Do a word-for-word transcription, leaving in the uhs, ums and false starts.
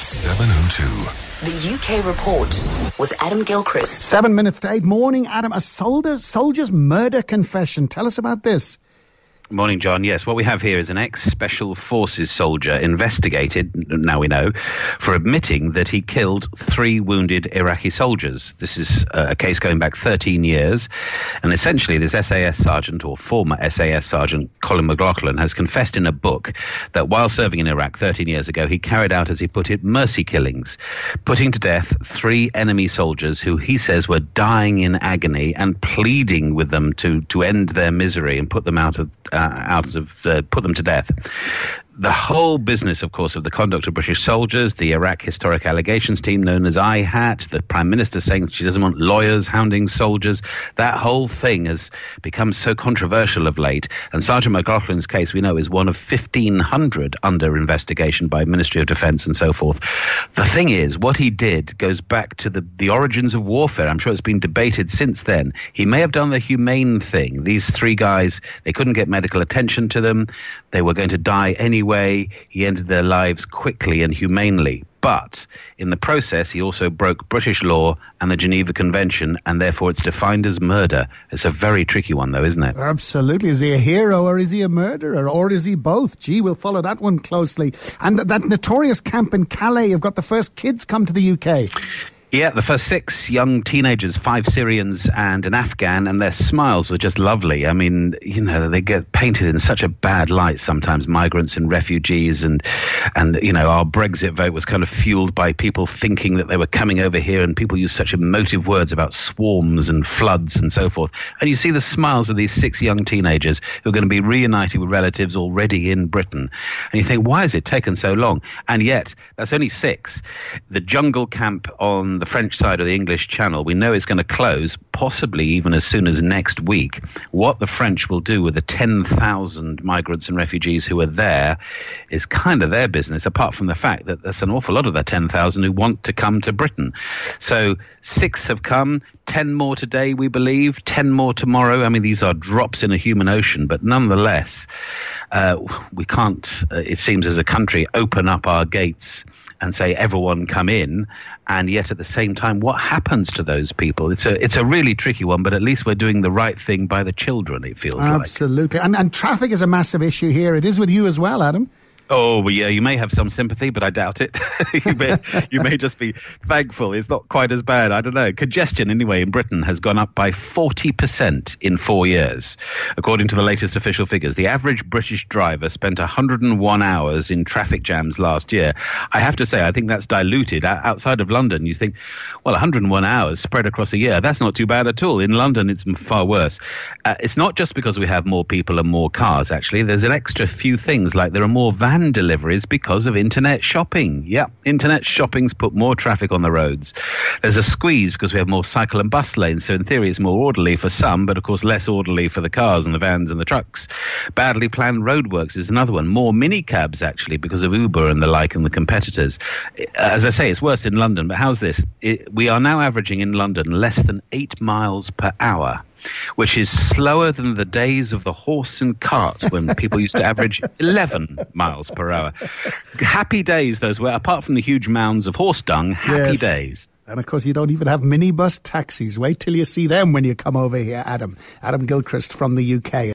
seven oh two. The U K Report with Adam Gilchrist. Seven minutes to eight. Morning, Adam. A soldier, soldier's murder confession. Tell us about this. Morning, John. Yes, what we have here is an ex-Special Forces soldier investigated, now we know, for admitting that he killed three wounded Iraqi soldiers. This is a case going back thirteen years, and essentially this S A S sergeant, or former S A S sergeant Colin Maclachlan, has confessed in a book that while serving in Iraq thirteen years ago, he carried out, as he put it, mercy killings, putting to death three enemy soldiers who he says were dying in agony and pleading with them to, to end their misery and put them out of... Uh, out of uh, put them to death. The whole business, of course, of the conduct of British soldiers, the Iraq Historic Allegations Team known as I H A T, the Prime Minister saying she doesn't want lawyers hounding soldiers, that whole thing has become so controversial of late. And Sergeant McLaughlin's case, we know, is one of fifteen hundred under investigation by Ministry of Defence and so forth. The thing is, what he did goes back to the, the origins of warfare. I'm sure it's been debated since then. He may have done the humane thing. These three guys, they couldn't get medical attention to them. They were going to die anyway. Way he ended their lives quickly and humanely, but in the process he also broke British law and the Geneva Convention, and therefore it's defined as murder. It's a very tricky one, though, isn't it? Absolutely. Is he a hero or is he a murderer, or is he both? Gee, we'll follow that one closely. And that notorious camp in Calais, you've got the first kids come to the U K. Yeah, the first six young teenagers, five Syrians and an Afghan, and their smiles were just lovely. I mean, you know, they get painted in such a bad light sometimes, migrants and refugees, and, and you know, our Brexit vote was kind of fueled by people thinking that they were coming over here, and people used such emotive words about swarms and floods and so forth. And you see the smiles of these six young teenagers who are going to be reunited with relatives already in Britain. And you think, why has it taken so long? And yet, that's only six. The jungle camp on the French side of the English Channel, we know it's going to close, possibly even as soon as next week. What the French will do with the ten thousand migrants and refugees who are there is kind of their business, apart from the fact that there's an awful lot of the ten thousand who want to come to Britain. So six have come, ten more today, we believe, ten more tomorrow. I mean, these are drops in a human ocean, but nonetheless, uh, we can't, uh, it seems, as a country, open up our gates and say, everyone come in. And yet at the same time, what happens to those people? It's a it's a really tricky one, but at least we're doing the right thing by the children, it feels like. Absolutely. And, and traffic is a massive issue here. It is with you as well, Adam. Oh, well, yeah, you may have some sympathy, but I doubt it. you, may, you may just be thankful it's not quite as bad. I don't know. Congestion, anyway, in Britain has gone up by forty percent in four years. According to the latest official figures, the average British driver spent one hundred one hours in traffic jams last year. I have to say, I think that's diluted. Outside of London, you think, well, one hundred one hours spread across a year, that's not too bad at all. In London, it's far worse. Uh, it's not just because we have more people and more cars, actually. There's an extra few things, like there are more vans and deliveries because of internet shopping. Yeah, internet shopping's put more traffic on the roads. There's a squeeze because we have more cycle and bus lanes, so in theory it's more orderly for some, but of course less orderly for the cars and the vans and the trucks. Badly planned roadworks is another one. More minicabs, actually, because of Uber and the like and the competitors. As I say, it's worse in London, but how's this? It, we are now averaging in London less than eight miles per hour, which is slower than the days of the horse and cart when people used to average eleven miles per hour. Happy days, those were, apart from the huge mounds of horse dung, happy yes. days. And, of course, you don't even have minibus taxis. Wait till you see them when you come over here, Adam. Adam Gilchrist from the U K.